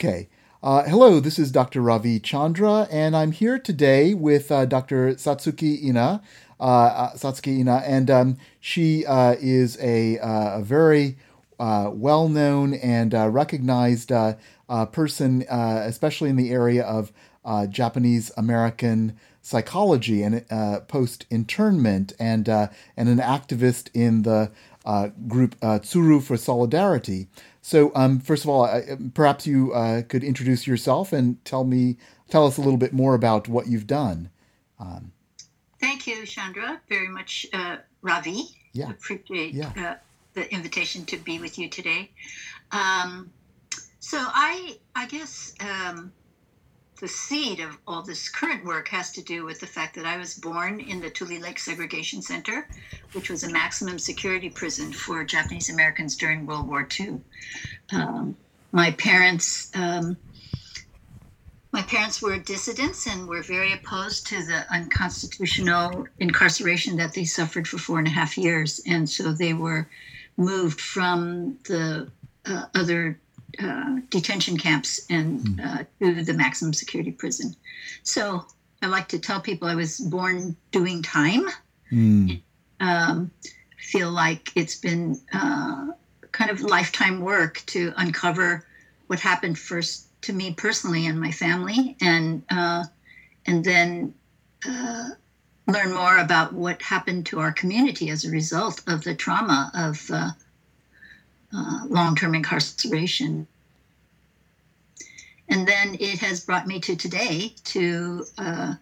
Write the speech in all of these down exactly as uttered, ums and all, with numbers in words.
Okay. Uh, hello, this is Doctor Ravi Chandra, and I'm here today with uh, Doctor Satsuki Ina. Uh, Satsuki Ina, and um, she uh, is a, uh, a very uh, well-known and uh, recognized uh, uh, person, uh, especially in the area of uh, Japanese-American psychology and uh, post-internment, and uh, and an activist in the uh, group uh, Tsuru for Solidarity. So, um, first of all, I, perhaps you uh, could introduce yourself and tell me, tell us a little bit more about what you've done. Um, Thank you, Chandra, very much, uh, Ravi. Yeah. Appreciate yeah. Uh, the invitation to be with you today. Um, so I, I guess um, the seed of all this current work has to do with the fact that I was born in the Tule Lake Segregation Center, which was a maximum security prison for Japanese Americans during World War Two. Um, my parents... Um, My parents were dissidents and were very opposed to the unconstitutional incarceration that they suffered for four and a half years. And so they were moved from the uh, other uh, detention camps and uh, to the maximum security prison. So I like to tell people I was born doing time. Mm. Um, feel like it's been uh, kind of lifetime work to uncover what happened first to me personally and my family, and uh, and then uh, learn more about what happened to our community as a result of the trauma of uh, uh, long-term incarceration. And then it has brought me to today to uh,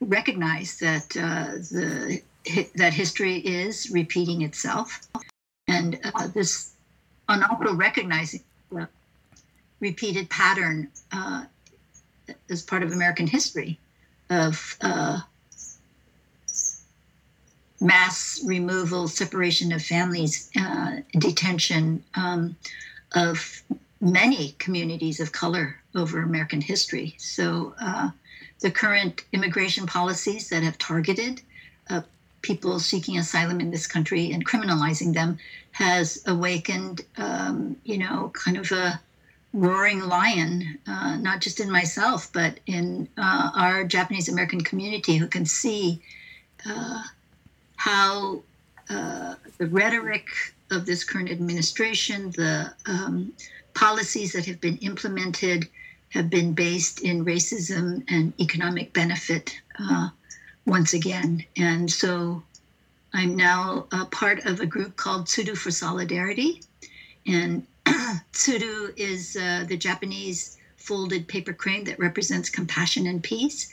recognize that uh, the that history is repeating itself, and uh, this, and also recognizing the repeated pattern uh, as part of American history of uh, mass removal, separation of families, uh, detention um, of many communities of color over American history. So uh, the current immigration policies that have targeted uh, people seeking asylum in this country and criminalizing them has awakened, um, you know, kind of a roaring lion, uh, not just in myself, but in uh, our Japanese American community, who can see uh, how uh, the rhetoric of this current administration, the um, policies that have been implemented, have been based in racism and economic benefit uh, once again. And so I'm now a part of a group called Tsuru for Solidarity. And Tsuru is uh, the Japanese folded paper crane that represents compassion and peace.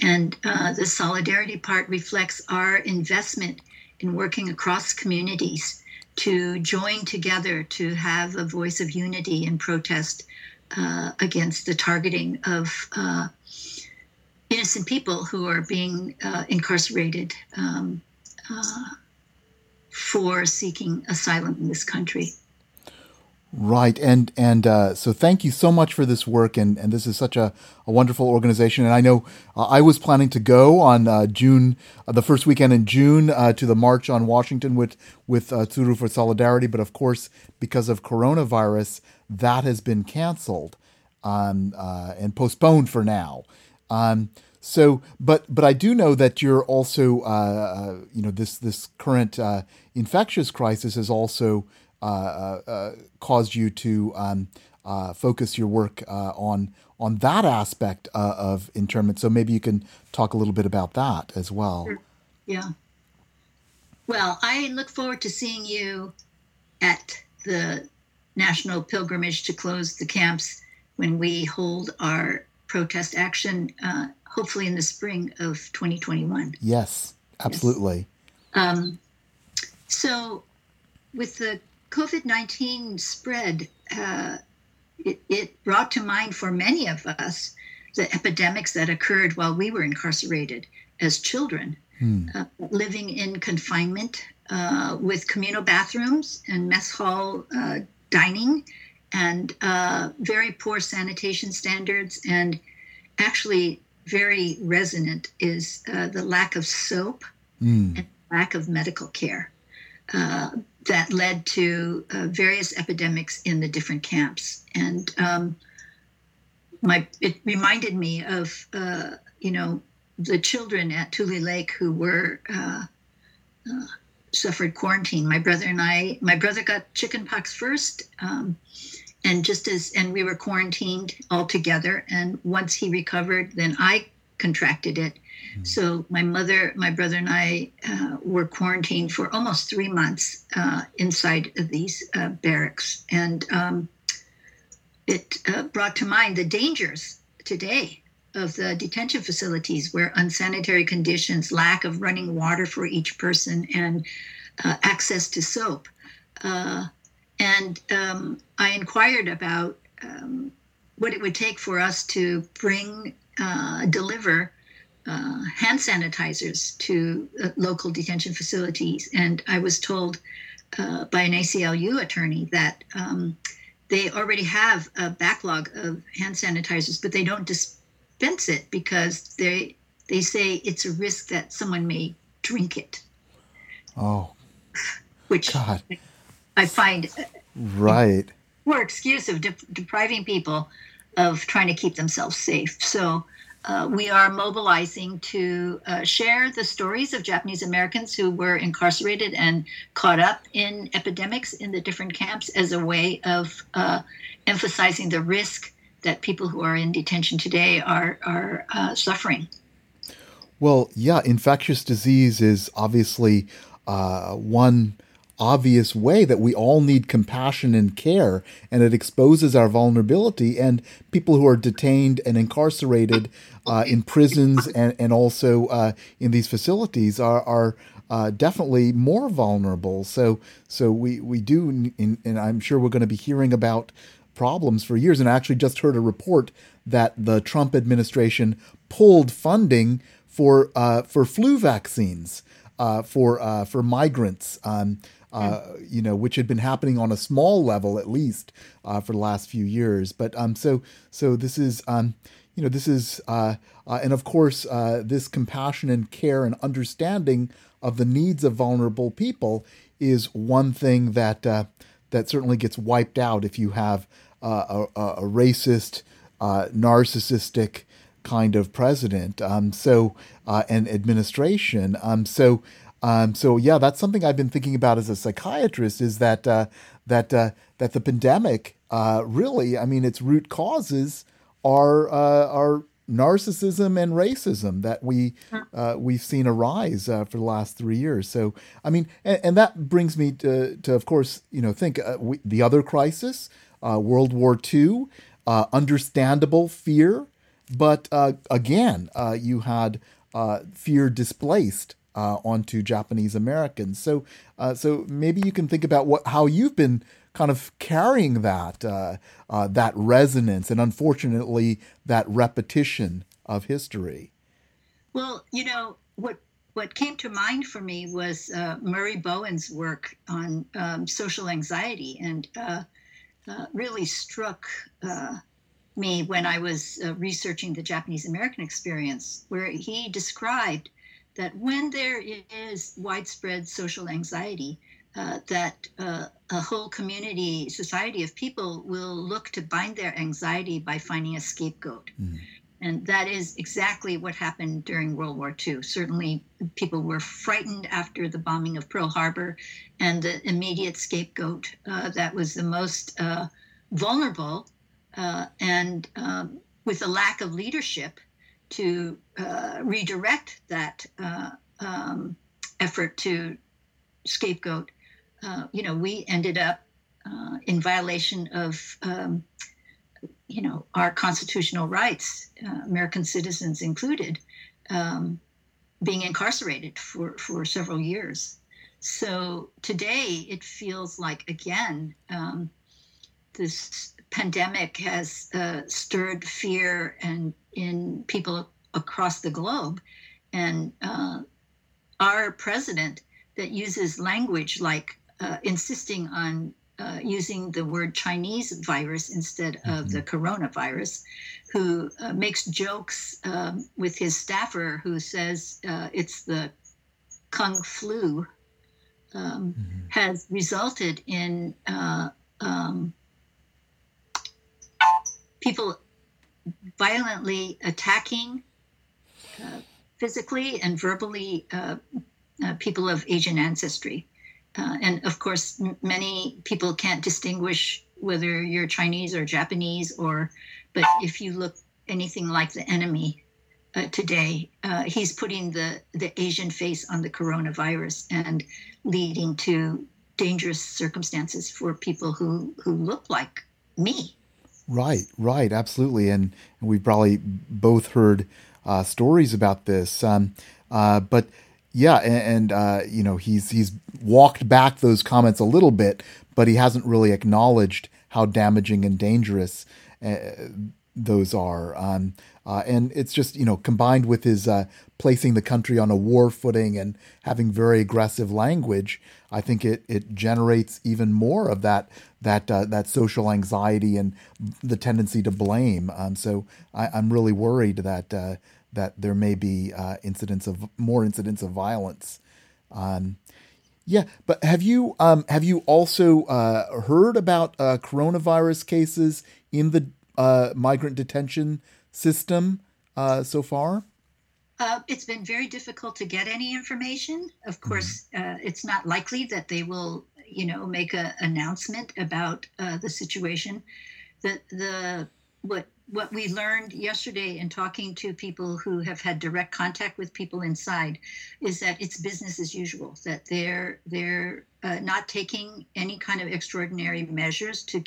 And uh, the solidarity part reflects our investment in working across communities to join together to have a voice of unity in protest uh, against the targeting of uh, innocent people who are being uh, incarcerated um, uh, for seeking asylum in this country. Right. And and uh, so thank you so much for this work. And, and this is such a, a wonderful organization. And I know uh, I was planning to go on uh, June, uh, the first weekend in June, uh, to the March on Washington with, with uh, Tsuru for Solidarity. But of course, because of coronavirus, that has been canceled um, uh, and postponed for now. Um, so but but I do know that you're also, uh, uh, you know, this, this current uh, infectious crisis is also Uh, uh, caused you to um, uh, focus your work uh, on on that aspect uh, of internment. So maybe you can talk a little bit about that as well. Yeah. Well, I look forward to seeing you at the national pilgrimage to close the camps when we hold our protest action, uh, hopefully in the spring of twenty twenty-one. Yes, absolutely. Yes. Um, so with the COVID nineteen spread, uh, it, it brought to mind for many of us the epidemics that occurred while we were incarcerated as children, hmm. uh, living in confinement uh, with communal bathrooms and mess hall uh, dining and uh, very poor sanitation standards. And actually very resonant is uh, the lack of soap hmm. and lack of medical care. Uh, that led to uh, various epidemics in the different camps. And um, my it reminded me of uh, you know the children at Tule Lake who were uh, uh, suffered quarantine. My brother and I, my brother got chickenpox first, um, and just as and we were quarantined all together. And once he recovered, then I contracted it. Mm-hmm. So my mother, my brother, and I uh, were quarantined for almost three months uh, inside of these uh, barracks, and um, it uh, brought to mind the dangers today of the detention facilities, where unsanitary conditions, lack of running water for each person, and uh, access to soap. Uh, and um, I inquired about um, what it would take for us to bring, uh, deliver uh, hand sanitizers to uh, local detention facilities. And I was told uh, by an A C L U attorney that um, they already have a backlog of hand sanitizers, but they don't dis- dispense it because they they say it's a risk that someone may drink it. Oh, which God. I find right more excuse of de- depriving people of trying to keep themselves safe. So uh, we are mobilizing to uh, share the stories of Japanese Americans who were incarcerated and caught up in epidemics in the different camps as a way of uh, emphasizing the risk that people who are in detention today are are uh, suffering. Well, yeah, infectious disease is obviously uh, one obvious way that we all need compassion and care, and it exposes our vulnerability. And people who are detained and incarcerated uh, in prisons and, and also uh, in these facilities are are uh, definitely more vulnerable. So so we, we do, in, and I'm sure we're going to be hearing about problems for years. And I actually just heard a report that the Trump administration pulled funding for uh, for flu vaccines uh, for uh, for migrants, um, uh, you know, which had been happening on a small level, at least uh, for the last few years. But um, so so this is, um, you know, this is uh, uh, and of course, uh, this compassion and care and understanding of the needs of vulnerable people is one thing that uh, that certainly gets wiped out if you have uh, a, a racist, uh, narcissistic kind of president, um, so uh, and administration. Um, so, um, so yeah, that's something I've been thinking about as a psychiatrist. Is that uh, that uh, that the pandemic uh, really? I mean, its root causes are uh, are narcissism and racism that we uh, we've seen arise uh, for the last three years. So I mean, and, and that brings me to, to of course, you know, think uh, we, the other crisis, uh, World War Two, uh, understandable fear, but uh, again, uh, you had uh, fear displaced uh, onto Japanese Americans. So uh, so maybe you can think about what how you've been kind of carrying that uh, uh, that resonance and unfortunately that repetition of history. Well, you know, what what came to mind for me was uh, Murray Bowen's work on um, social anxiety, and uh, uh, really struck uh, me when I was uh, researching the Japanese American experience, where he described that when there is widespread social anxiety, Uh, that uh, a whole community, society of people will look to bind their anxiety by finding a scapegoat. Mm. And that is exactly what happened during World War Two. Certainly, people were frightened after the bombing of Pearl Harbor, and the immediate scapegoat uh, that was the most uh, vulnerable uh, and um, with a lack of leadership to uh, redirect that uh, um, effort to scapegoat. Uh, you know, we ended up uh, in violation of, um, you know, our constitutional rights, uh, American citizens included, um, being incarcerated for, for several years. So today it feels like, again, um, this pandemic has uh, stirred fear and in people across the globe. And uh, our president that uses language like uh, insisting on uh, using the word Chinese virus instead of mm-hmm. the coronavirus, who uh, makes jokes um, with his staffer who says uh, it's the Kung flu, um, mm-hmm. has resulted in uh, um, people violently attacking uh, physically and verbally uh, uh, people of Asian ancestry. Uh, and of course, m- many people can't distinguish whether you're Chinese or Japanese, or, but if you look anything like the enemy uh, today, uh, he's putting the, the Asian face on the coronavirus and leading to dangerous circumstances for people who, who look like me. Right, right, absolutely. And, and we've probably both heard uh, stories about this. Um, uh, but yeah, and, and uh, you know, he's he's walked back those comments a little bit, but he hasn't really acknowledged how damaging and dangerous uh, those are. Um, uh, and it's just, you know, combined with his uh, placing the country on a war footing and having very aggressive language, I think it it generates even more of that that uh, that social anxiety and the tendency to blame. Um, so I, I'm really worried that uh, that there may be uh, incidents of more incidents of violence. Um, yeah, but have you um, have you also uh, heard about uh, coronavirus cases in the uh, migrant detention system uh, so far? Uh, it's been very difficult to get any information. Of course, uh, it's not likely that they will, you know, make an announcement about uh, the situation. The the what what we learned yesterday in talking to people who have had direct contact with people inside is that it's business as usual. That they're they're uh, not taking any kind of extraordinary measures to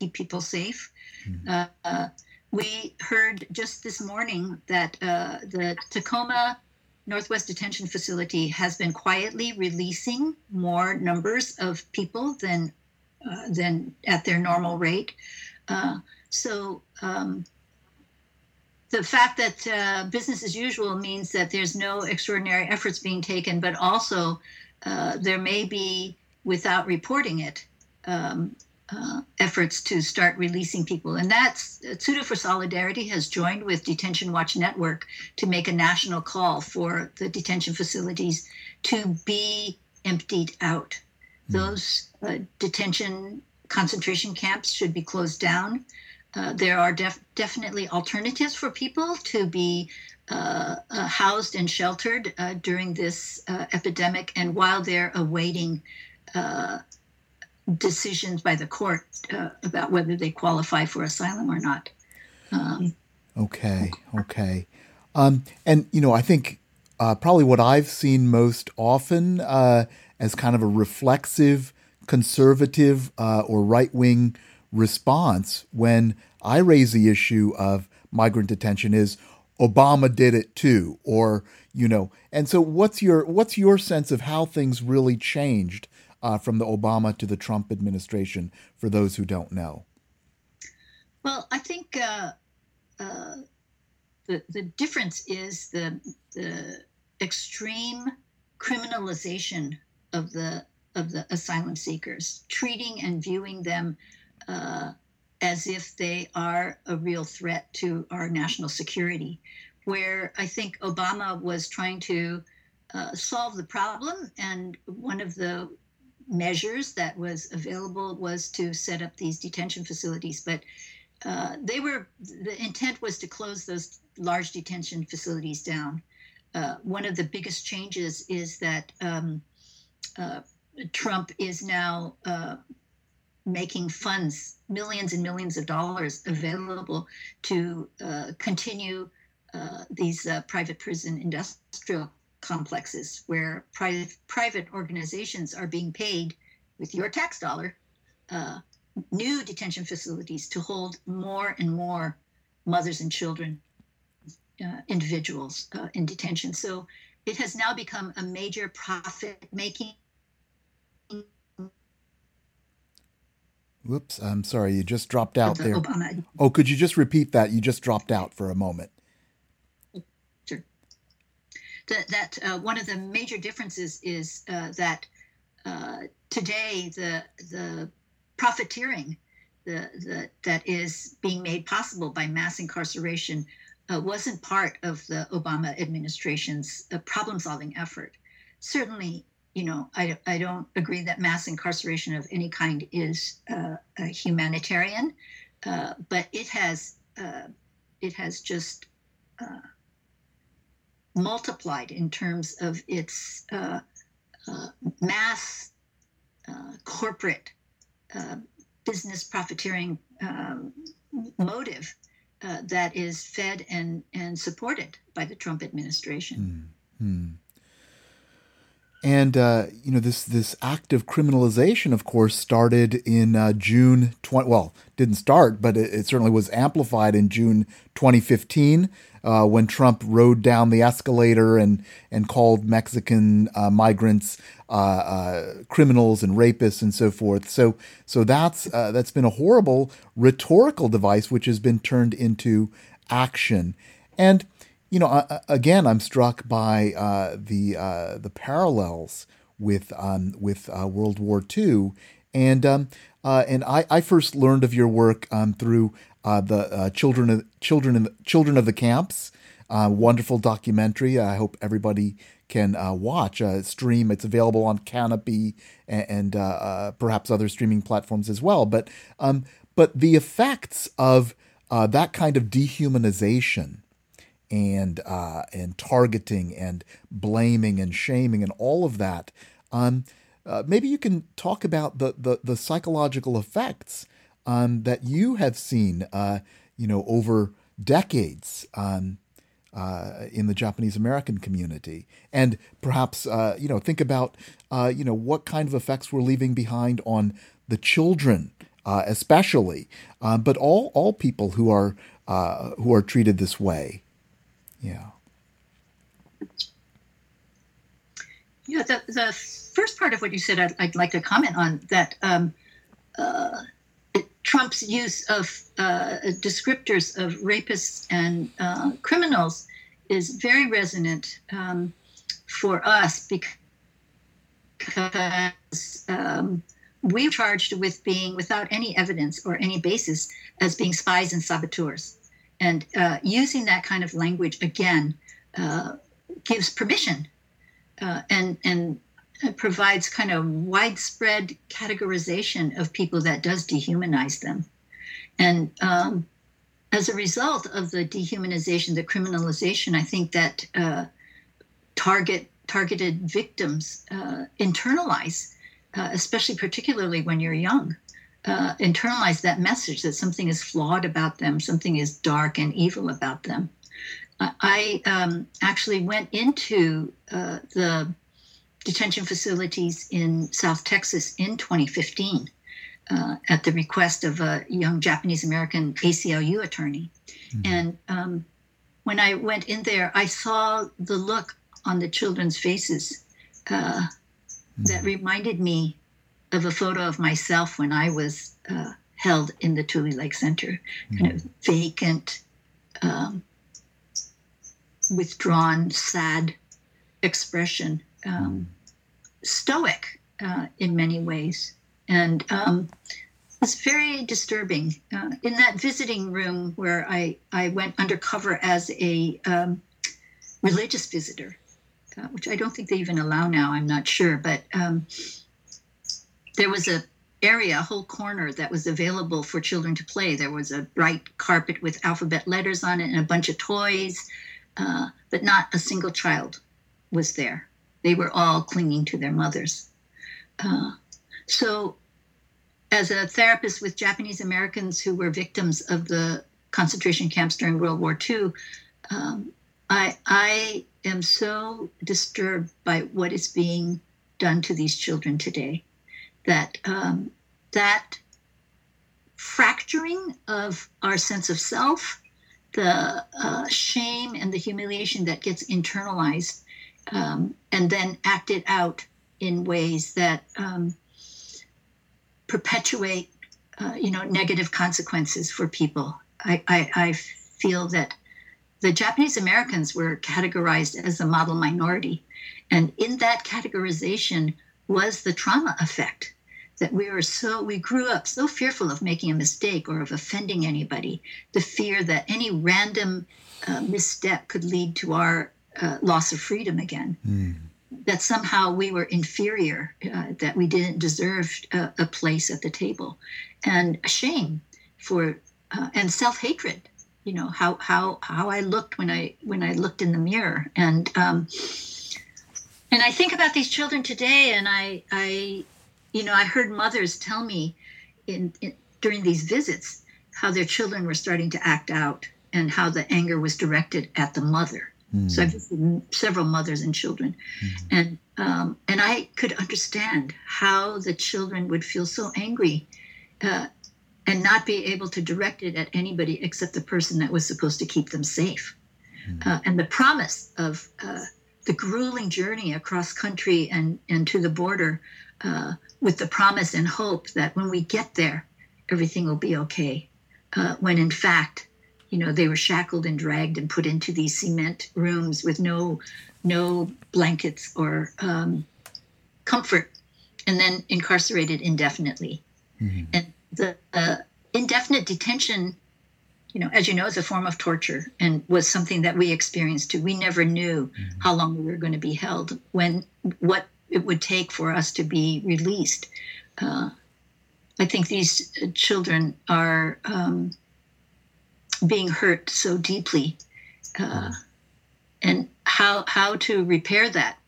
keep people safe. Mm-hmm. Uh, uh, We heard just this morning that uh, the Tacoma Northwest Detention Facility has been quietly releasing more numbers of people than uh, than at their normal rate. Uh, so um, the fact that uh, business as usual means that there's no extraordinary efforts being taken, but also uh, there may be, without reporting it, um, Uh, efforts to start releasing people. And that's, uh, Tsuru for Solidarity has joined with Detention Watch Network to make a national call for the detention facilities to be emptied out. Mm. Those uh, detention concentration camps should be closed down. Uh, there are def- definitely alternatives for people to be uh, uh, housed and sheltered uh, during this uh, epidemic and while they're awaiting uh decisions by the court uh, about whether they qualify for asylum or not. Um, okay, okay. Um, and, you know, I think uh, probably what I've seen most often uh, as kind of a reflexive, conservative uh, or right-wing response when I raise the issue of migrant detention is, Obama did it too, or, you know, and so what's your what's your sense of how things really changed Uh, from the Obama to the Trump administration, for those who don't know? Well, I think uh, uh, the the difference is the the extreme criminalization of the of the asylum seekers, treating and viewing them uh, as if they are a real threat to our national security, where I think Obama was trying to uh, solve the problem, and one of the measures that was available was to set up these detention facilities, but uh, they were the intent was to close those large detention facilities down. Uh, one of the biggest changes is that um, uh, Trump is now uh, making funds, millions and millions of dollars, available to uh, continue uh, these uh, private prison industrial complexes where private private organizations are being paid with your tax dollar, uh, new detention facilities to hold more and more mothers and children, uh, individuals uh, in detention. So it has now become a major profit-making. Whoops, I'm sorry, you just dropped out there. Obama. Oh, could you just repeat that? You just dropped out for a moment. That, that uh, one of the major differences is uh, that uh, today the the profiteering the, the that is being made possible by mass incarceration uh, wasn't part of the Obama administration's uh, problem-solving effort. Certainly, you know, I, I don't agree that mass incarceration of any kind is uh, a humanitarian, uh, but it has uh, it has just uh, multiplied in terms of its uh, uh, mass uh, corporate uh, business profiteering um, motive uh, that is fed and, and supported by the Trump administration. Mm-hmm. And, uh, you know, this this act of criminalization, of course, started in uh, June twentieth. Well, didn't start, but it, it certainly was amplified in June twenty fifteen uh, when Trump rode down the escalator and, and called Mexican uh, migrants uh, uh, criminals and rapists and so forth. So so that's uh, that's been a horrible rhetorical device, which has been turned into action. And you know, uh, again, I'm struck by uh, the uh, the parallels with um, with uh, World War Two, and um, uh, and I, I first learned of your work um, through uh, the uh, children of children of, children of the camps, uh, wonderful documentary. I hope everybody can uh, watch uh, stream. It's available on Canopy and, and uh, uh, perhaps other streaming platforms as well. But um, but the effects of uh, that kind of dehumanization and uh, and targeting and blaming and shaming and all of that. Um, uh, maybe you can talk about the the, the psychological effects um, that you have seen, uh, you know, over decades um, uh, in the Japanese American community, and perhaps uh, you know think about uh, you know what kind of effects we're leaving behind on the children, uh, especially, uh, but all all people who are uh, who are treated this way. Yeah. Yeah. The the first part of what you said, I'd, I'd like to comment on that. Um, uh, Trump's use of uh, descriptors of rapists and uh, criminals is very resonant um, for us because um, we're charged with being, without any evidence or any basis, as being spies and saboteurs. And uh, using that kind of language, again, uh, gives permission uh, and and provides kind of widespread categorization of people that does dehumanize them. And um, as a result of the dehumanization, the criminalization, I think that uh, target targeted victims uh, internalize, uh, especially particularly when you're young. Uh, internalize that message that something is flawed about them, something is dark and evil about them. Uh, I um, actually went into uh, the detention facilities in South Texas in twenty fifteen uh, at the request of a young Japanese American A C L U attorney. Mm-hmm. And um, when I went in there, I saw the look on the children's faces uh, mm-hmm. that reminded me of a photo of myself when I was uh, held in the Tule Lake Center, mm-hmm. kind of vacant, um, withdrawn, sad expression, um, stoic uh, in many ways. And um, it's very disturbing. Uh, in that visiting room where I, I went undercover as a um, religious visitor, uh, which I don't think they even allow now, I'm not sure, but um, there was a area, a whole corner that was available for children to play. There was a bright carpet with alphabet letters on it and a bunch of toys, uh, but not a single child was there. They were all clinging to their mothers. Uh, so as a therapist with Japanese Americans who were victims of the concentration camps during World War Two, um, I, I am so disturbed by what is being done to these children today. That um, that fracturing of our sense of self, the uh, shame and the humiliation that gets internalized um, and then acted out in ways that um, perpetuate, uh, you know, negative consequences for people. I, I, I feel that the Japanese Americans were categorized as a model minority, and in that categorization was the trauma effect. That we were so, we grew up so fearful of making a mistake or of offending anybody, the fear that any random uh, misstep could lead to our uh, loss of freedom again, mm. that somehow we were inferior, uh, that we didn't deserve a, a place at the table, and shame for, uh, and self-hatred you know, how how how I looked when I when I looked in the mirror. And um, and I think about these children today, and I I you know I heard mothers tell me in, in during these visits how their children were starting to act out and how the anger was directed at the mother. Mm. So I've visited several mothers and children, mm. and um, and I could understand how the children would feel so angry uh, and not be able to direct it at anybody except the person that was supposed to keep them safe. Mm. Uh, and the promise of uh, the grueling journey across country and, and to the border uh, with the promise and hope that when we get there, everything will be okay. Uh, when in fact, you know, they were shackled and dragged and put into these cement rooms with no, no blankets or um, comfort, and then incarcerated indefinitely. Mm-hmm. And the uh, indefinite detention, you know, as you know, is a form of torture and was something that we experienced too. We never knew mm-hmm. how long we were going to be held, when, what it would take for us to be released. Uh, I think these children are um, being hurt so deeply, uh, and how how to repair that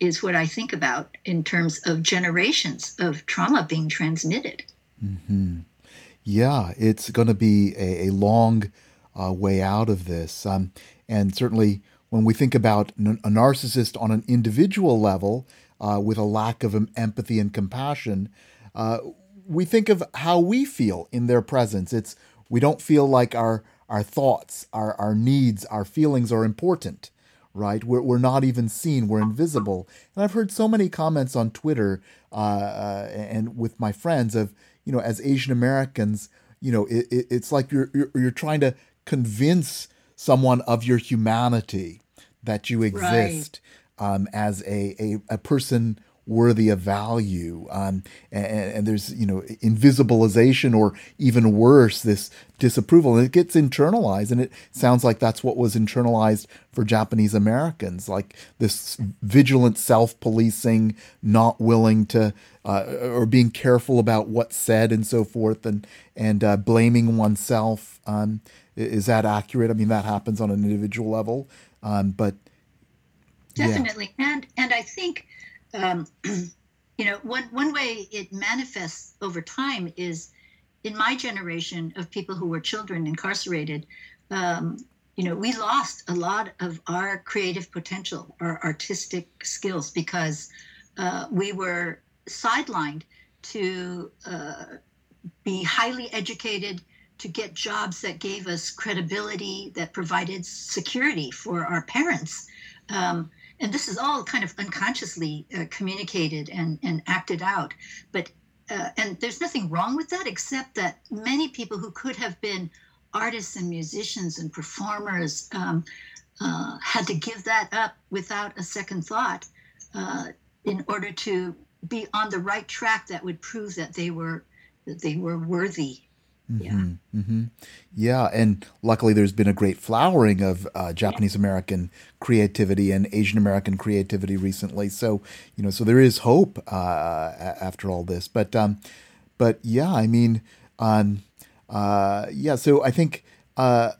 is what I think about in terms of generations of trauma being transmitted. Mm-hmm. Yeah, it's going to be a, a long uh, way out of this, um, and certainly when we think about n- a narcissist on an individual level uh, with a lack of empathy and compassion, uh, we think of how we feel in their presence. It's we don't feel like our our thoughts, our, our needs, our feelings are important, right? We're, we're not even seen. We're invisible. And I've heard so many comments on Twitter uh, and with my friends of, you know, as Asian Americans, you know, it, it, it's like you're, you're you're trying to convince someone of your humanity, that you exist, right, um, as a, a, a person worthy of value, um, and, and there's, you know, invisibilization, or even worse, this disapproval, and it gets internalized. And it sounds like that's what was internalized for Japanese Americans, like this vigilant self-policing, not willing to, uh, or being careful about what's said and so forth, and and uh, blaming oneself. Um, is that accurate? I mean, that happens on an individual level, um, but definitely, yeah. and and I think. Um, you know, one, one way it manifests over time is in my generation of people who were children incarcerated, um, you know, we lost a lot of our creative potential, our artistic skills, because uh, we were sidelined to uh, be highly educated, to get jobs that gave us credibility, that provided security for our parents. Um, And this is all kind of unconsciously uh, communicated and, and acted out. But uh, and there's nothing wrong with that, except that many people who could have been artists and musicians and performers um, uh, had to give that up without a second thought uh, in order to be on the right track that would prove that they were that they were worthy. Yeah. Mm-hmm. Yeah. And luckily, there's been a great flowering of uh, Japanese American creativity and Asian American creativity recently. So, you know, so there is hope uh, after all this. But, um, but yeah, I mean, um, uh, yeah. So I think uh,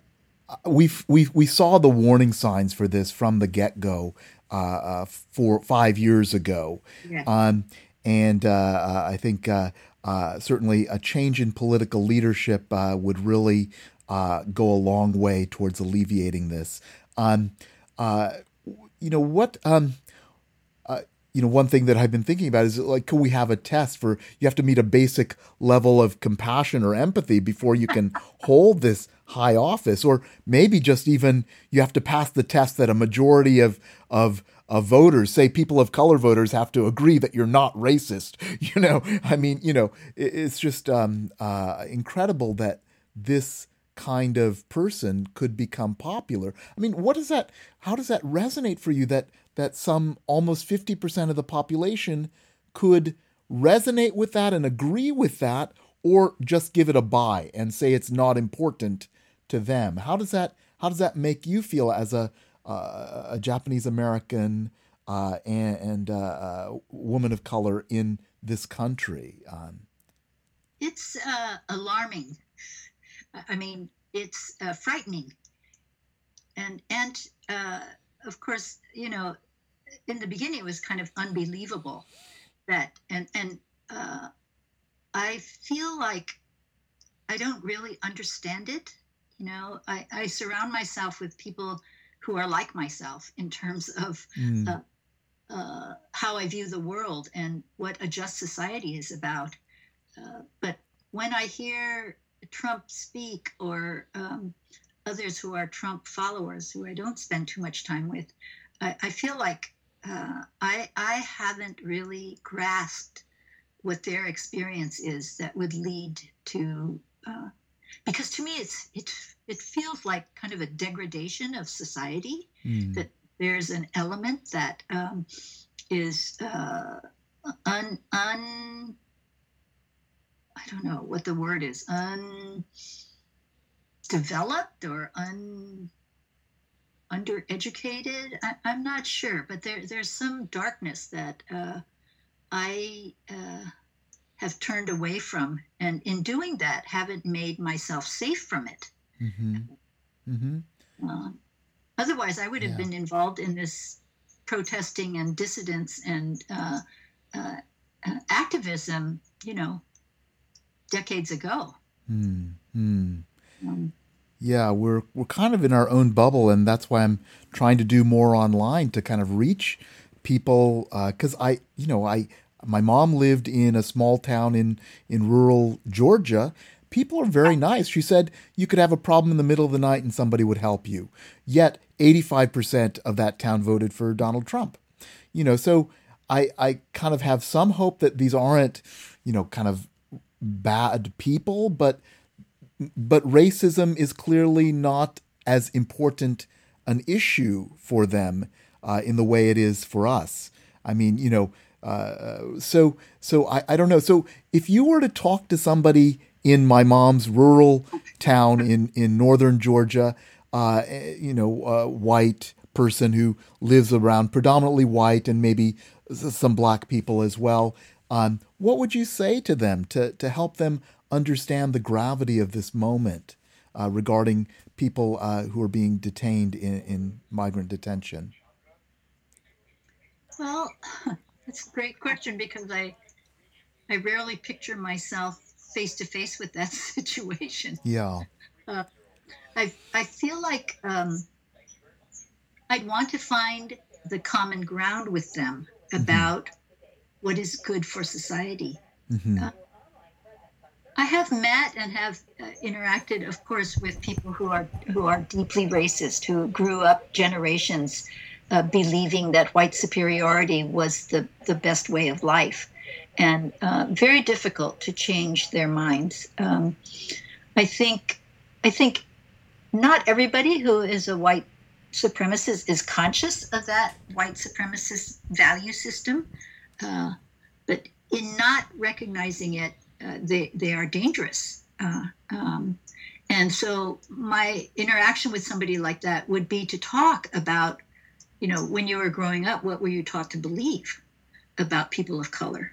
we we we saw the warning signs for this from the get-go uh, uh, four five years ago, yeah. um, and uh, I think. Uh, Uh, certainly, a change in political leadership uh, would really uh, go a long way towards alleviating this. Um, uh, you know what? Um, uh, you know, one thing that I've been thinking about is, like, could we have a test for? You have to meet a basic level of compassion or empathy before you can hold this high office, or maybe just even you have to pass the test that a majority of of Of voters, say people of color voters, have to agree that you're not racist. You know, I mean, you know, it's just um, uh, incredible that this kind of person could become popular. I mean, what does that? How does that resonate for you? That that some almost fifty percent of the population could resonate with that and agree with that, or just give it a bye and say it's not important to them. How does that? How does that make you feel as a Uh, a Japanese American uh, and, and uh, woman of color in this country? Um, it's uh, alarming. I mean, it's uh, frightening. And, and uh, of course, you know, in the beginning, it was kind of unbelievable that, and, and uh, I feel like I don't really understand it. You know, I, I surround myself with people who are like myself in terms of mm. uh, uh, how I view the world and what a just society is about. Uh, but when I hear Trump speak or um, others who are Trump followers, who I don't spend too much time with, I, I feel like uh, I, I haven't really grasped what their experience is that would lead to, uh, because to me it's it it feels like kind of a degradation of society, mm. that there's an element that um, is uh, un un I don't know what the word is, undeveloped or un undereducated. I, I'm not sure, but there there's some darkness that uh, I uh, have turned away from, and in doing that, haven't made myself safe from it. Mm-hmm. Mm-hmm. Uh, otherwise, I would have yeah. been involved in this protesting and dissidence and uh, uh, uh, activism, you know, decades ago. Mm-hmm. Um, yeah, we're we're kind of in our own bubble, and that's why I'm trying to do more online to kind of reach people, because uh, I, you know, I my mom lived in a small town in, in rural Georgia. People are very nice. She said you could have a problem in the middle of the night and somebody would help you. Yet eighty-five percent of that town voted for Donald Trump. You know, so I I kind of have some hope that these aren't, you know, kind of bad people, but but racism is clearly not as important an issue for them Uh, in the way it is for us. I mean, you know, uh, so so I, I don't know. So if you were to talk to somebody in my mom's rural town in, in northern Georgia, uh, you know, a white person who lives around predominantly white and maybe some black people as well, um, what would you say to them to, to help them understand the gravity of this moment uh, regarding people uh, who are being detained in, in migrant detention? Well, that's a great question, because I I rarely picture myself face to face with that situation. Yeah. Uh, I I feel like um, I'd want to find the common ground with them about mm-hmm. what is good for society. Mm-hmm. Uh, I have met and have uh, interacted, of course, with people who are who are deeply racist, who grew up generations Uh, believing that white superiority was the, the best way of life, and uh, very difficult to change their minds. Um, I think I think not everybody who is a white supremacist is conscious of that white supremacist value system, uh, but in not recognizing it, uh, they they are dangerous. Uh, um, and so my interaction with somebody like that would be to talk about, you know, when you were growing up, what were you taught to believe about people of color?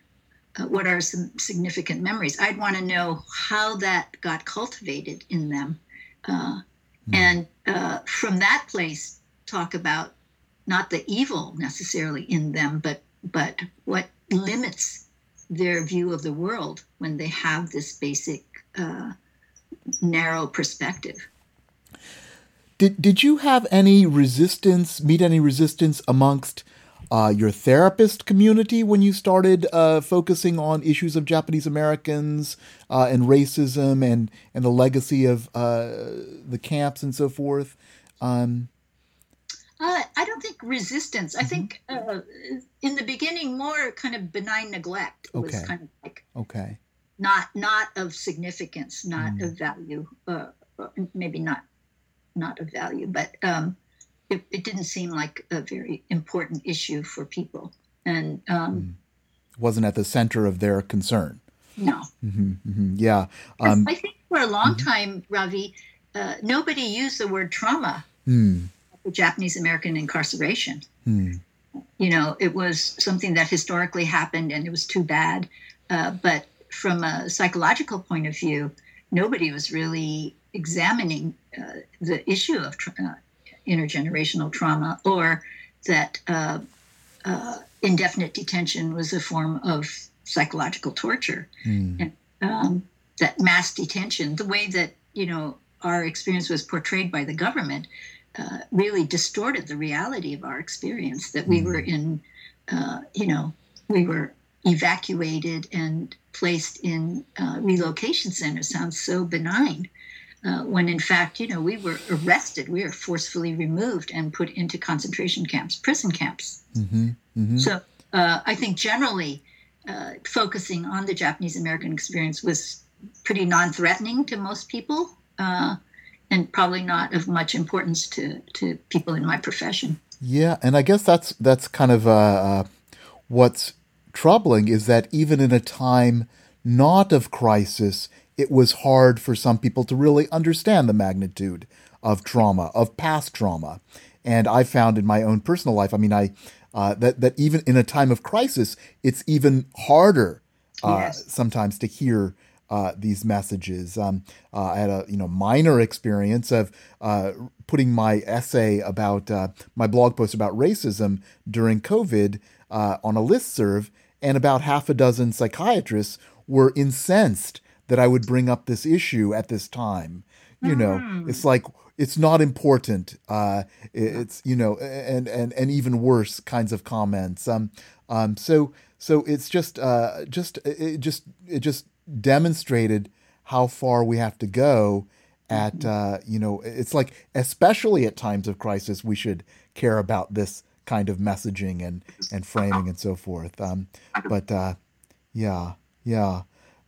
Uh, what are some significant memories? I'd want to know how that got cultivated in them. Uh, mm. And uh, from that place, talk about not the evil necessarily in them, but but what limits their view of the world when they have this basic uh, narrow perspective. Did did you have any resistance, meet any resistance amongst uh, your therapist community when you started uh, focusing on issues of Japanese Americans uh, and racism and, and the legacy of uh, the camps and so forth? Um, uh, I don't think resistance. Mm-hmm. I think uh, in the beginning, more kind of benign neglect was okay. kind of like okay. not not of significance, not mm. of value, uh, maybe not. not of value, but um, it, it didn't seem like a very important issue for people. And um, it wasn't at the center of their concern. No. Mm-hmm, mm-hmm, yeah. Um, I think for a long mm-hmm. time, Ravi, uh, nobody used the word trauma mm. for Japanese American incarceration. Mm. You know, it was something that historically happened and it was too bad. Uh, but from a psychological point of view, nobody was really examining uh, the issue of tra- uh, intergenerational trauma, or that uh, uh, indefinite detention was a form of psychological torture. Mm. And, um, that mass detention, the way that, you know, our experience was portrayed by the government, uh, really distorted the reality of our experience, that we mm. were in, uh, you know, we were evacuated and placed in uh, relocation centers. Sounds so benign, uh, when in fact, you know, we were arrested, we were forcefully removed and put into concentration camps, prison camps. Mm-hmm. Mm-hmm. So uh, I think generally uh, focusing on the Japanese American experience was pretty non-threatening to most people, uh, and probably not of much importance to, to people in my profession. Yeah, and I guess that's that's kind of uh, what's troubling, is that even in a time not of crisis, it was hard for some people to really understand the magnitude of trauma, of past trauma. And I found in my own personal life, I mean, I uh, that that even in a time of crisis, it's even harder uh, yes. sometimes to hear Uh, these messages. Um, uh, I had a you know minor experience of uh, putting my essay about uh, my blog post about racism during COVID uh, on a listserv, and about half a dozen psychiatrists were incensed that I would bring up this issue at this time. You know, mm. it's like, it's not important. Uh, it's, you know, and, and, and even worse kinds of comments. Um, um, so, so it's just, uh, just, it just, it just, demonstrated how far we have to go at, uh, you know, it's like, especially at times of crisis, we should care about this kind of messaging and, and framing and so forth. Um, but uh, yeah, yeah.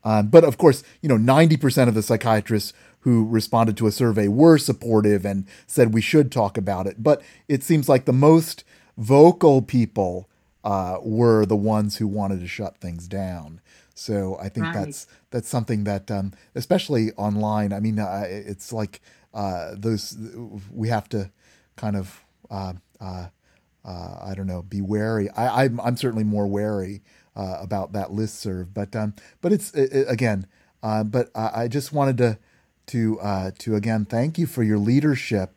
Um, but of course, you know, ninety percent of the psychiatrists who responded to a survey were supportive and said we should talk about it. But it seems like the most vocal people uh, were the ones who wanted to shut things down. So I think right. that's that's something that, um, especially online. I mean, uh, it's like uh, those we have to kind of uh, uh, uh, I don't know, be wary. I, I'm I'm certainly more wary uh, about that listserv, but um, but it's it, again. Uh, but I, I just wanted to to uh, to again thank you for your leadership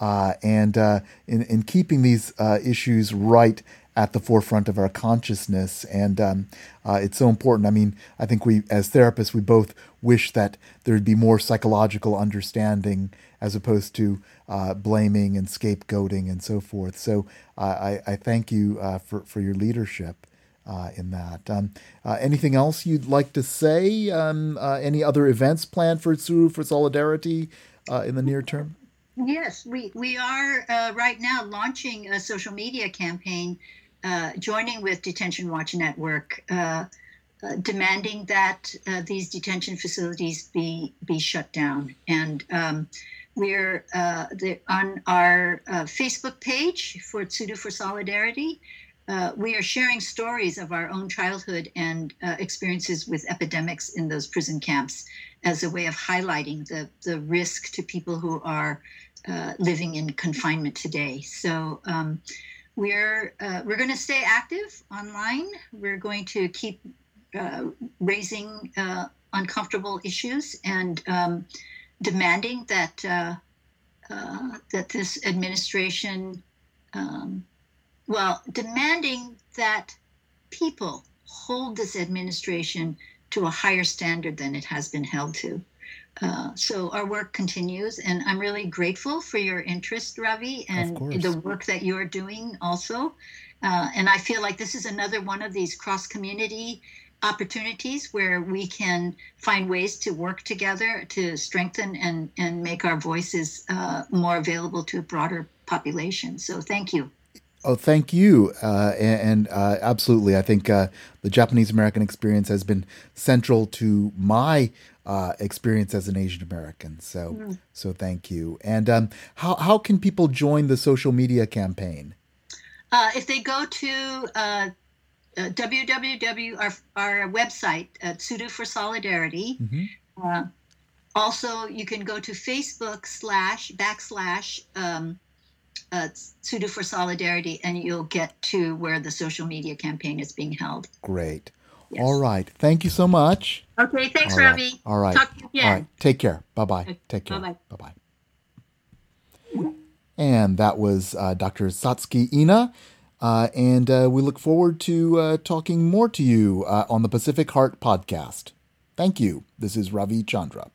uh, and uh, in in keeping these uh, issues right at the forefront of our consciousness. And um, uh, it's so important. I mean, I think we, as therapists, we both wish that there'd be more psychological understanding as opposed to uh, blaming and scapegoating and so forth. So uh, I, I thank you uh, for, for your leadership uh, in that. Um, uh, anything else you'd like to say? Um, uh, any other events planned for Tsuru for Solidarity uh, in the near term? Yes, we, we are uh, right now launching a social media campaign, uh, joining with Detention Watch Network, uh, uh, demanding that uh, these detention facilities be be shut down. And um, we're uh, the, on our uh, Facebook page for Tsuru for Solidarity. Uh, we are sharing stories of our own childhood and uh, experiences with epidemics in those prison camps as a way of highlighting the, the risk to people who are uh, living in confinement today. So um, we're uh, we're going to stay active online. We're going to keep uh, raising uh, uncomfortable issues and um, demanding that uh, uh, that this administration. Um, Well, demanding that people hold this administration to a higher standard than it has been held to. Uh, so our work continues, and I'm really grateful for your interest, Ravi, and the work that you're doing also. Uh, and I feel like this is another one of these cross-community opportunities where we can find ways to work together to strengthen and, and make our voices uh, more available to a broader population. So thank you. Oh, thank you. Uh, and uh, absolutely. I think uh, the Japanese American experience has been central to my uh, experience as an Asian American. So mm. so thank you. And um, how, how can people join the social media campaign? Uh, if they go to uh, uh, www, our, our website, uh, Tsuru for Solidarity. Mm-hmm. Uh, also, you can go to Facebook slash backslash um Uh, Tsuru for Solidarity, and you'll get to where the social media campaign is being held. Great. Yes. All right. Thank you so much. Okay. Thanks, All right. Ravi. All right. Talk to you again. All right. Take care. Bye-bye. Okay. Take care. Bye-bye. Bye-bye. And that was uh, Doctor Satsuki Ina. Uh, and uh, we look forward to uh, talking more to you uh, on the Pacific Heart Podcast. Thank you. This is Ravi Chandra.